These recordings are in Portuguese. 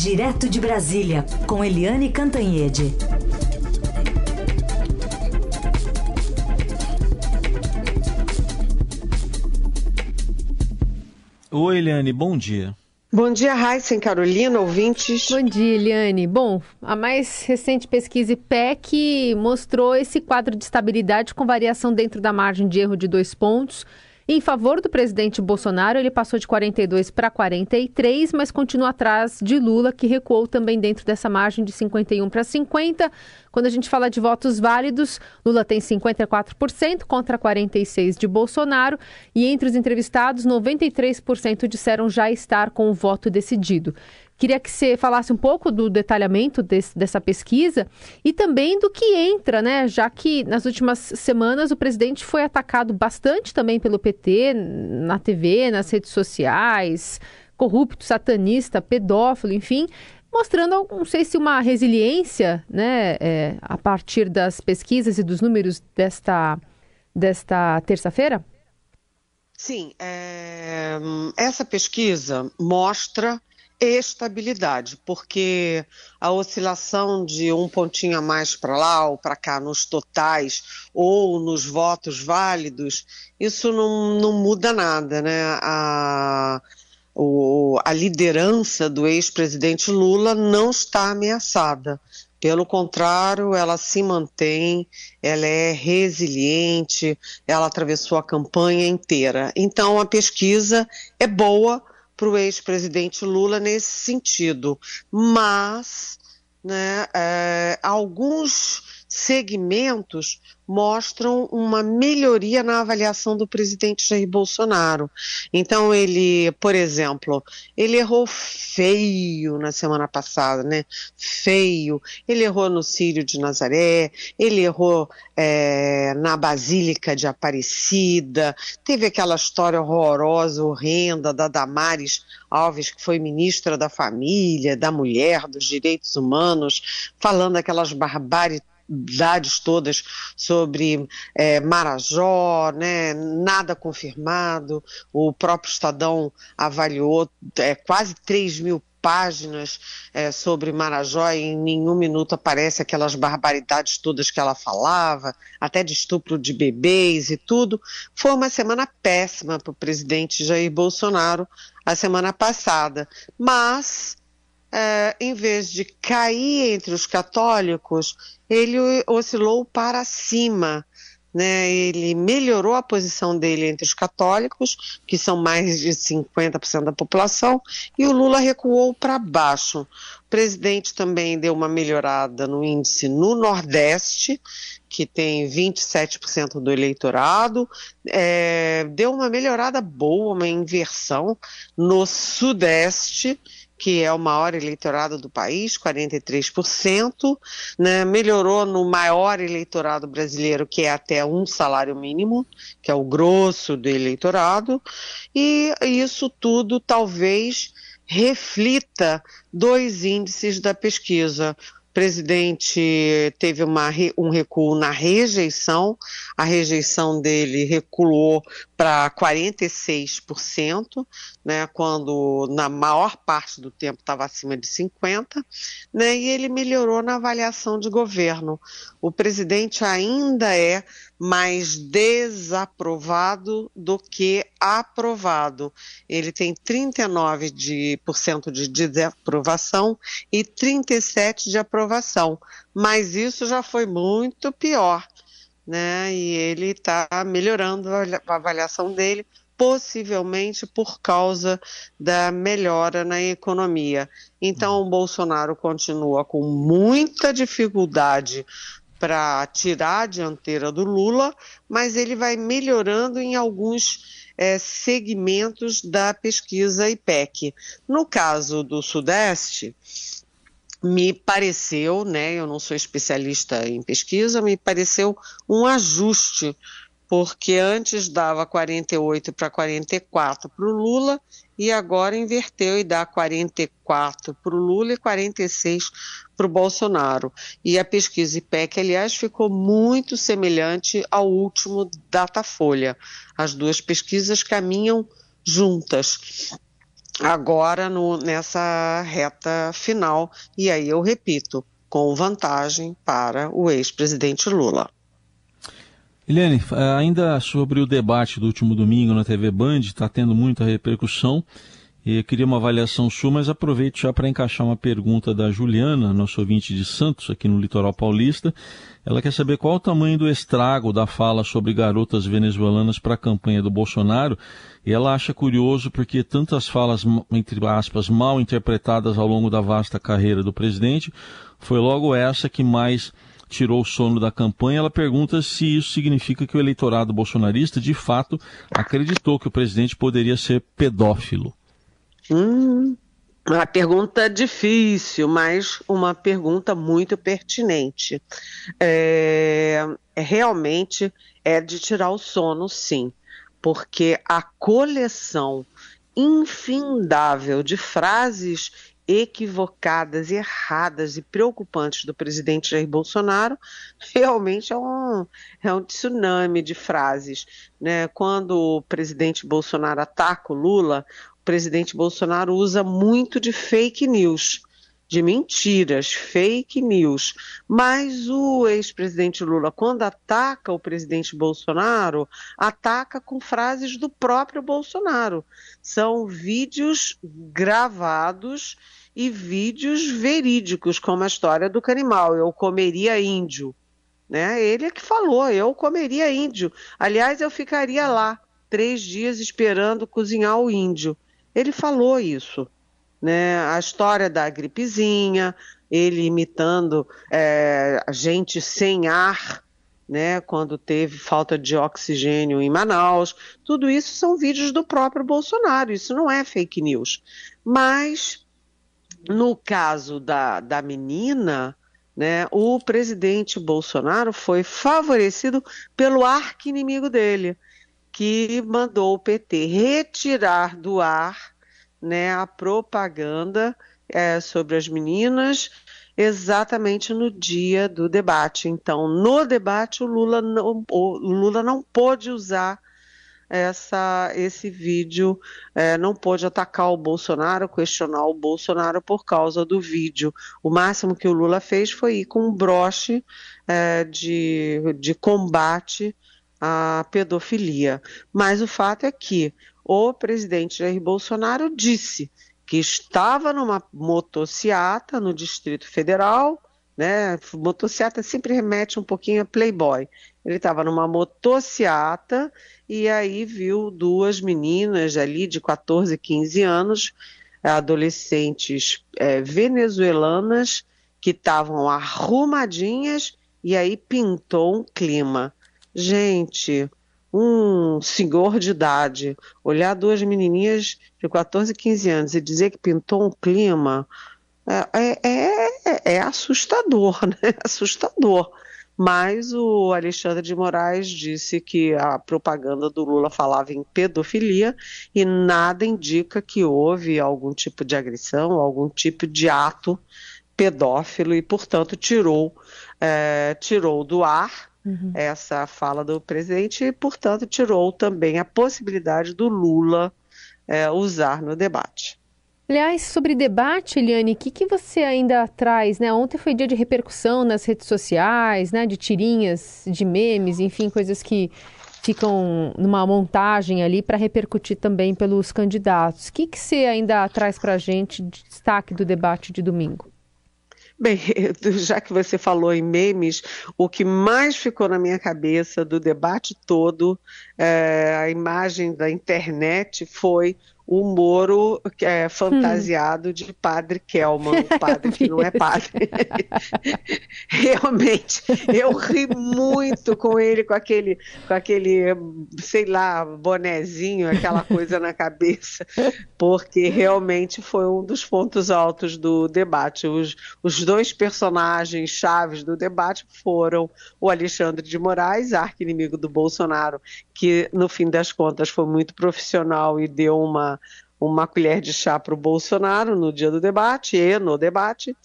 Direto de Brasília, com Eliane Cantanhede. Oi, Eliane, bom dia. Bom dia, Raíssa Carolina, ouvintes. Bom dia, Eliane. Bom, a mais recente pesquisa IPEC mostrou esse quadro de estabilidade com variação dentro da margem de erro de 2 pontos. Em favor do presidente Bolsonaro, ele passou de 42 para 43, mas continua atrás de Lula, que recuou também dentro dessa margem de 51 para 50. Quando a gente fala de votos válidos, Lula tem 54% contra 46% de Bolsonaro. E entre os entrevistados, 93% disseram já estar com o voto decidido. Queria que você falasse um pouco do detalhamento dessa pesquisa e também do que entra, né? Já que nas últimas semanas o presidente foi atacado bastante também pelo PT, na TV, nas redes sociais, corrupto, satanista, pedófilo, enfim, mostrando, não sei se uma resiliência, né, a partir das pesquisas e dos números desta terça-feira? Sim, essa pesquisa mostra estabilidade, porque a oscilação de um pontinho a mais para lá ou para cá nos totais ou nos votos válidos, isso não muda nada, né? A liderança do ex-presidente Lula não está ameaçada. Pelo contrário, ela se mantém, ela é resiliente, ela atravessou a campanha inteira. Então, a pesquisa é boa para o ex-presidente Lula nesse sentido, mas, né, alguns segmentos mostram uma melhoria na avaliação do presidente Jair Bolsonaro. Então ele, por exemplo, ele errou feio na semana passada, né? Feio. Ele errou no Círio de Nazaré, ele errou na Basílica de Aparecida, teve aquela história horrorosa, horrenda da Damares Alves, que foi ministra da Família, da Mulher, dos Direitos Humanos, falando aquelas barbáries todas sobre Marajó, né? Nada confirmado, o próprio Estadão avaliou quase 3 mil páginas sobre Marajó e em nenhum minuto aparece aquelas barbaridades todas que ela falava, até de estupro de bebês e tudo. Foi uma semana péssima para o presidente Jair Bolsonaro a semana passada, mas em vez de cair entre os católicos, ele oscilou para cima, né? Ele melhorou a posição dele entre os católicos, que são mais de 50% da população, e o Lula recuou para baixo. O presidente também deu uma melhorada no índice no Nordeste, que tem 27% do eleitorado, deu uma melhorada boa, uma inversão no Sudeste, que é o maior eleitorado do país, 43%, né? Melhorou no maior eleitorado brasileiro, que é até um salário mínimo, que é o grosso do eleitorado, e isso tudo talvez reflita 2 índices da pesquisa. O presidente teve um recuo na rejeição, a rejeição dele recuou para 46%, né, quando na maior parte do tempo estava acima de 50%, né, e ele melhorou na avaliação de governo. O presidente ainda é mais desaprovado do que aprovado. Ele tem 39% de desaprovação e 37% de aprovação, mas isso já foi muito pior, né? E ele está melhorando a avaliação dele, possivelmente por causa da melhora na economia. Então, o Bolsonaro continua com muita dificuldade para tirar a dianteira do Lula, mas ele vai melhorando em alguns segmentos da pesquisa IPEC. No caso do Sudeste, me pareceu, né, eu não sou especialista em pesquisa, me pareceu um ajuste, porque antes dava 48 para 44 para o Lula, e agora inverteu e dá 44 para o Lula e 46 para o Bolsonaro. E a pesquisa IPEC, aliás, ficou muito semelhante ao último Datafolha. As duas pesquisas caminham juntas. agora nessa reta final, e aí eu repito, com vantagem para o ex-presidente Lula. Eliane, ainda sobre o debate do último domingo na TV Band, está tendo muita repercussão, e eu queria uma avaliação sua, mas aproveito já para encaixar uma pergunta da Juliana, nosso ouvinte de Santos, aqui no Litoral Paulista. Ela quer saber qual o tamanho do estrago da fala sobre garotas venezuelanas para a campanha do Bolsonaro, e ela acha curioso porque tantas falas, entre aspas, mal interpretadas ao longo da vasta carreira do presidente, foi logo essa que mais tirou o sono da campanha. Ela pergunta se isso significa que o eleitorado bolsonarista, de fato, acreditou que o presidente poderia ser pedófilo. Uma pergunta difícil, mas uma pergunta muito pertinente. Realmente é de tirar o sono, sim, porque a coleção infindável de frases equivocadas, erradas e preocupantes do presidente Jair Bolsonaro, realmente é um tsunami de frases, né? Quando o presidente Bolsonaro ataca o Lula, o presidente Bolsonaro usa muito de fake news, de mentiras, fake news. Mas o ex-presidente Lula, quando ataca o presidente Bolsonaro, ataca com frases do próprio Bolsonaro. São vídeos gravados e vídeos verídicos, como a história do canimal, eu comeria índio. Né? Ele é que falou, eu comeria índio. Aliás, eu ficaria lá 3 dias esperando cozinhar o índio. Ele falou isso. Né, a história da gripezinha, ele imitando a gente sem ar, né, quando teve falta de oxigênio em Manaus, tudo isso são vídeos do próprio Bolsonaro, isso não é fake news. Mas, no caso da menina, né, o presidente Bolsonaro foi favorecido pelo arqui-inimigo dele, que mandou o PT retirar do ar, né, a propaganda sobre as meninas exatamente no dia do debate. Então, no debate, o Lula não pôde usar esse vídeo, não pôde atacar o Bolsonaro, questionar o Bolsonaro por causa do vídeo. O máximo que o Lula fez foi ir com um broche de combate à pedofilia. Mas o fato é que o presidente Jair Bolsonaro disse que estava numa motociata no Distrito Federal, né? Motociata sempre remete um pouquinho a Playboy. Ele estava numa motociata e aí viu 2 meninas ali de 14, 15 anos, adolescentes venezuelanas, que estavam arrumadinhas, e aí pintou um clima. Gente, um senhor de idade olhar 2 menininhas de 14, 15 anos e dizer que pintou um clima é assustador, né? Assustador. Mas o Alexandre de Moraes disse que a propaganda do Lula falava em pedofilia e nada indica que houve algum tipo de agressão, algum tipo de ato pedófilo e, portanto, tirou do ar essa fala do presidente e, portanto, tirou também a possibilidade do Lula usar no debate. Aliás, sobre debate, Eliane, o que você ainda traz? Né? Ontem foi dia de repercussão nas redes sociais, né? De tirinhas, de memes, enfim, coisas que ficam numa montagem ali para repercutir também pelos candidatos. O que você ainda traz para a gente de destaque do debate de domingo? Bem, já que você falou em memes, o que mais ficou na minha cabeça do debate todo, a imagem da internet, foi o Moro fantasiado de Padre Kelman, o padre que não é padre. Realmente, eu ri muito com ele, com aquele, sei lá, bonezinho, aquela coisa na cabeça, porque realmente foi um dos pontos altos do debate. Os 2 personagens chaves do debate foram o Alexandre de Moraes, arqui-inimigo do Bolsonaro, que no fim das contas foi muito profissional e deu uma colher de chá para o Bolsonaro no dia do debate e no debate,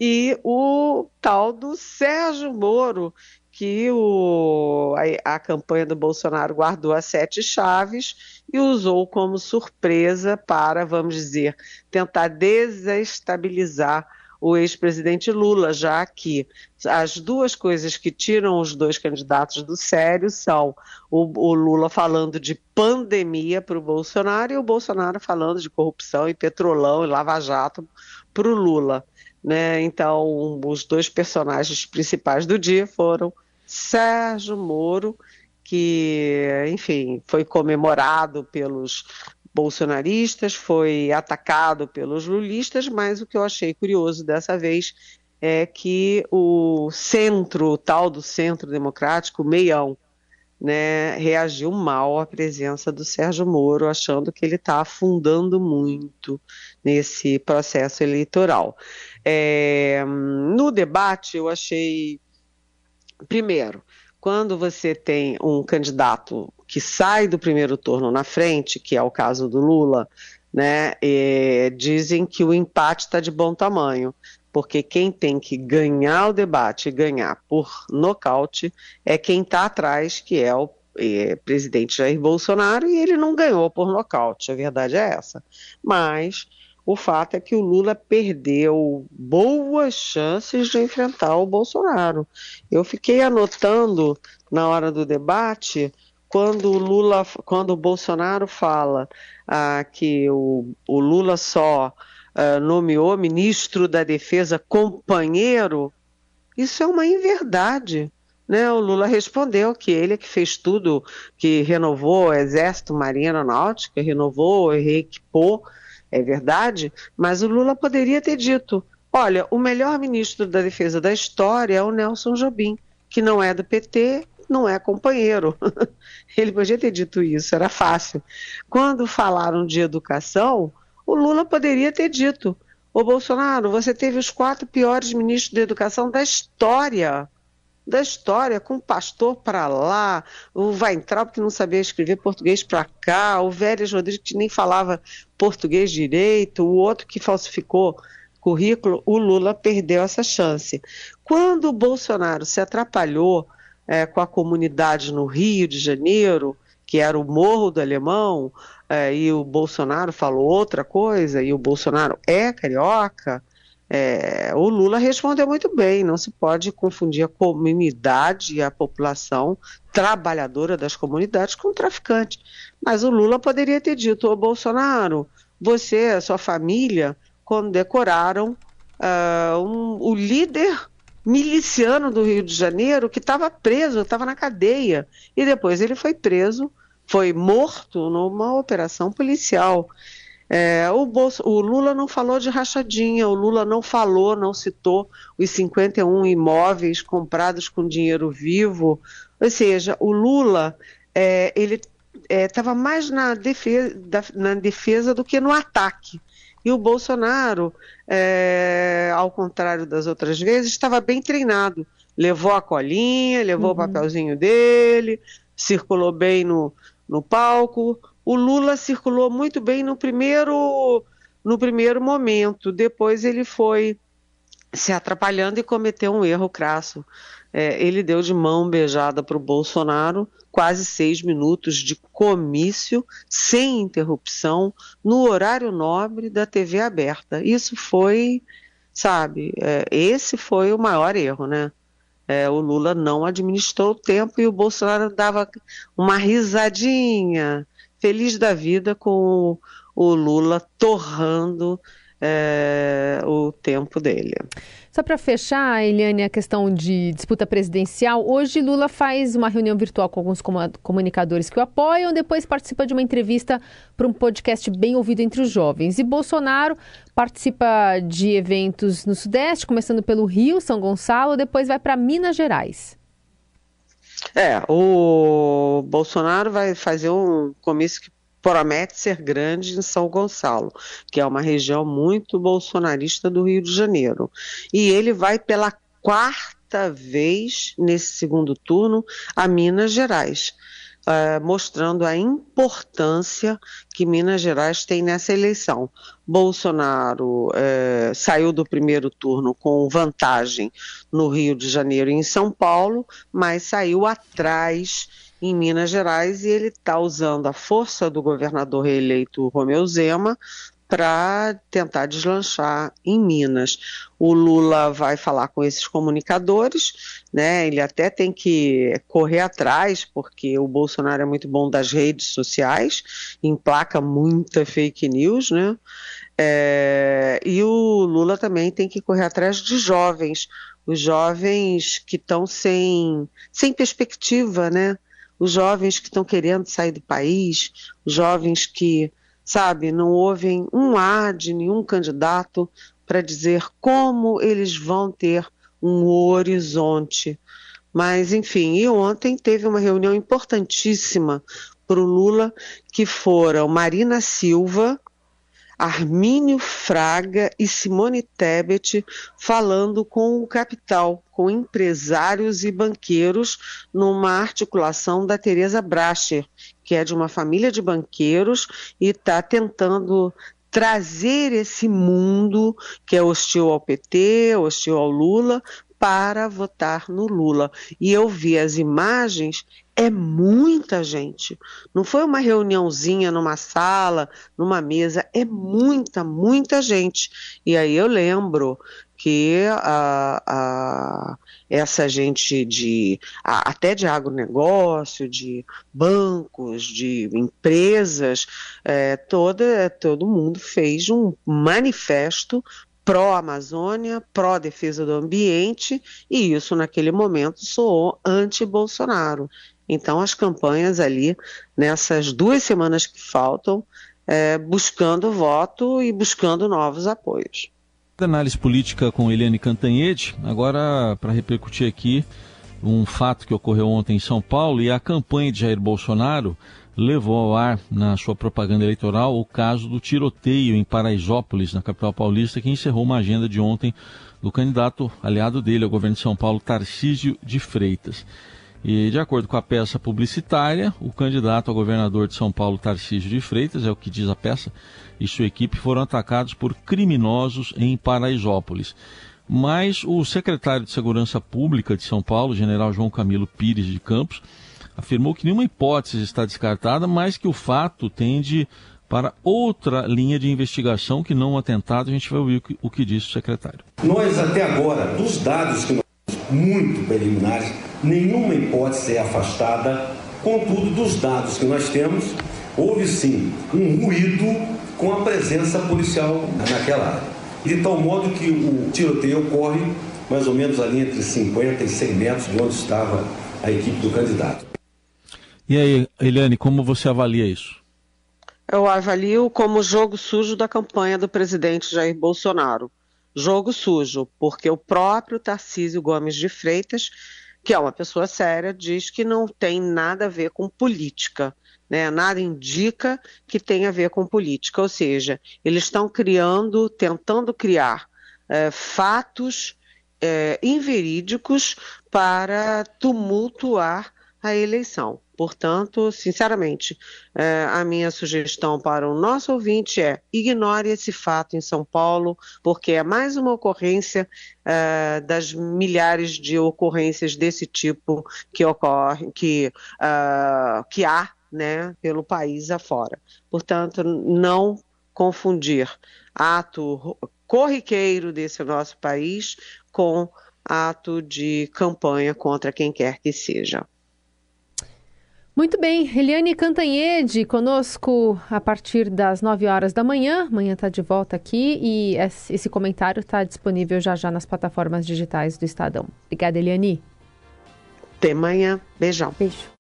e o tal do Sérgio Moro, que a campanha do Bolsonaro guardou as 7 chaves e usou como surpresa para, vamos dizer, tentar desestabilizar o ex-presidente Lula, já que as duas coisas que tiram os dois candidatos do sério são o Lula falando de pandemia para o Bolsonaro e o Bolsonaro falando de corrupção e petrolão e lava-jato para o Lula, né? Então, os dois personagens principais do dia foram Sérgio Moro, que, enfim, foi comemorado pelos bolsonaristas, foi atacado pelos lulistas, mas o que eu achei curioso dessa vez é que o centro, o tal do centro democrático, o meião, né, reagiu mal à presença do Sérgio Moro, achando que ele está afundando muito nesse processo eleitoral. No debate eu achei, primeiro, quando você tem um candidato que sai do primeiro turno na frente, que é o caso do Lula, né, dizem que o empate está de bom tamanho, porque quem tem que ganhar o debate e ganhar por nocaute é quem está atrás, que é o presidente Jair Bolsonaro, e ele não ganhou por nocaute, a verdade é essa. Mas o fato é que o Lula perdeu boas chances de enfrentar o Bolsonaro. Eu fiquei anotando na hora do debate, quando o Bolsonaro fala que o Lula só nomeou ministro da Defesa companheiro, isso é uma inverdade. O Lula respondeu que ele é que fez tudo, que renovou o Exército, Marinha, Aeronáutica, renovou, reequipou. É verdade, mas o Lula poderia ter dito: olha, o melhor ministro da Defesa da história é o Nelson Jobim, que não é do PT, não é companheiro. Ele podia ter dito isso, era fácil. Quando falaram de educação, o Lula poderia ter dito: ô Bolsonaro, você teve os 4 piores ministros da educação da história. Da história, com o pastor para lá, o Weintraub que não sabia escrever português para cá, o Vélez Rodrigues que nem falava português direito, o outro que falsificou currículo. O Lula perdeu essa chance. Quando o Bolsonaro se atrapalhou com a comunidade no Rio de Janeiro, que era o Morro do Alemão, e o Bolsonaro falou outra coisa, e o Bolsonaro é carioca, o Lula respondeu muito bem: não se pode confundir a comunidade e a população trabalhadora das comunidades com traficante. Mas o Lula poderia ter dito: ô Bolsonaro, você e a sua família condecoraram o líder miliciano do Rio de Janeiro que estava preso, estava na cadeia, e depois ele foi preso, foi morto numa operação policial. O Lula não falou de rachadinha, o Lula não citou os 51 imóveis comprados com dinheiro vivo. Ou seja, o Lula estava mais na defesa do que no ataque. E o Bolsonaro, ao contrário das outras vezes, estava bem treinado. Levou a colinha, levou o papelzinho dele, circulou bem no palco. O Lula circulou muito bem no primeiro momento, depois ele foi se atrapalhando e cometeu um erro crasso. Ele deu de mão beijada para o Bolsonaro, quase 6 minutos de comício, sem interrupção, no horário nobre da TV aberta. Isso foi, esse foi o maior erro, né? O Lula não administrou o tempo e o Bolsonaro dava uma risadinha, feliz da vida, com o Lula torrando o tempo dele. Só para fechar, Eliane, a questão de disputa presidencial, hoje Lula faz uma reunião virtual com alguns comunicadores que o apoiam, depois participa de uma entrevista para um podcast bem ouvido entre os jovens. E Bolsonaro participa de eventos no Sudeste, começando pelo Rio, São Gonçalo, depois vai para Minas Gerais. O Bolsonaro vai fazer um comício que promete ser grande em São Gonçalo, que é uma região muito bolsonarista do Rio de Janeiro. E ele vai pela 4ª vez nesse segundo turno a Minas Gerais. mostrando a importância que Minas Gerais tem nessa eleição. Bolsonaro saiu do primeiro turno com vantagem no Rio de Janeiro e em São Paulo, mas saiu atrás em Minas Gerais, e ele está usando a força do governador reeleito Romeu Zema para tentar deslanchar em Minas. O Lula vai falar com esses comunicadores, né? Ele até tem que correr atrás, porque o Bolsonaro é muito bom das redes sociais, emplaca muita fake news, né? E o Lula também tem que correr atrás de jovens, os jovens que estão sem perspectiva, né? Os jovens que estão querendo sair do país, os jovens que, sabe, não ouvem um ar de nenhum candidato para dizer como eles vão ter um horizonte. Mas, enfim, e ontem teve uma reunião importantíssima para o Lula, que foram Marina Silva, Armínio Fraga e Simone Tebet falando com o capital, com empresários e banqueiros, numa articulação da Teresa Bracher, que é de uma família de banqueiros e está tentando trazer esse mundo que é hostil ao PT, hostil ao Lula, para votar no Lula. E eu vi as imagens, é muita gente. Não foi uma reuniãozinha numa sala, numa mesa, é muita, muita gente. E aí eu lembro que essa gente até de agronegócio, de bancos, de empresas, todo mundo fez um manifesto pró-Amazônia, pró-defesa do ambiente, e isso naquele momento soou anti-Bolsonaro. Então as campanhas ali, nessas 2 semanas que faltam, buscando voto e buscando novos apoios. Análise política com Eliane Cantanhede, agora para repercutir aqui um fato que ocorreu ontem em São Paulo, e a campanha de Jair Bolsonaro levou ao ar na sua propaganda eleitoral o caso do tiroteio em Paraisópolis, na capital paulista, que encerrou uma agenda de ontem do candidato aliado dele ao governo de São Paulo, Tarcísio de Freitas. E, de acordo com a peça publicitária, o candidato a governador de São Paulo, Tarcísio de Freitas, é o que diz a peça, e sua equipe foram atacados por criminosos em Paraisópolis. Mas o secretário de Segurança Pública de São Paulo, general João Camilo Pires de Campos, afirmou que nenhuma hipótese está descartada, mas que o fato tende para outra linha de investigação que não um atentado. A gente vai ouvir o que disse o secretário. Nós, até agora, dos dados que nós temos, muito preliminares, nenhuma hipótese é afastada. Contudo, dos dados que nós temos, houve sim um ruído com a presença policial naquela área, de tal modo que o tiroteio ocorre mais ou menos ali entre 50 e 100 metros de onde estava a equipe do candidato. E aí, Eliane, como você avalia isso? Eu avalio como jogo sujo da campanha do presidente Jair Bolsonaro. Jogo sujo, porque o próprio Tarcísio Gomes de Freitas, que é uma pessoa séria, diz que não tem nada a ver com política, né? Nada indica que tem a ver com política, ou seja, eles estão tentando criar fatos inverídicos para tumultuar a eleição. Portanto, sinceramente, a minha sugestão para o nosso ouvinte é: ignore esse fato em São Paulo, porque é mais uma ocorrência das milhares de ocorrências desse tipo que há, né, pelo país afora. Portanto, não confundir ato corriqueiro desse nosso país com ato de campanha contra quem quer que seja. Muito bem, Eliane Cantanhede conosco a partir das 9 horas da manhã. Amanhã está de volta aqui, e esse comentário está disponível já nas plataformas digitais do Estadão. Obrigada, Eliane. Até amanhã. Beijão. Beijo.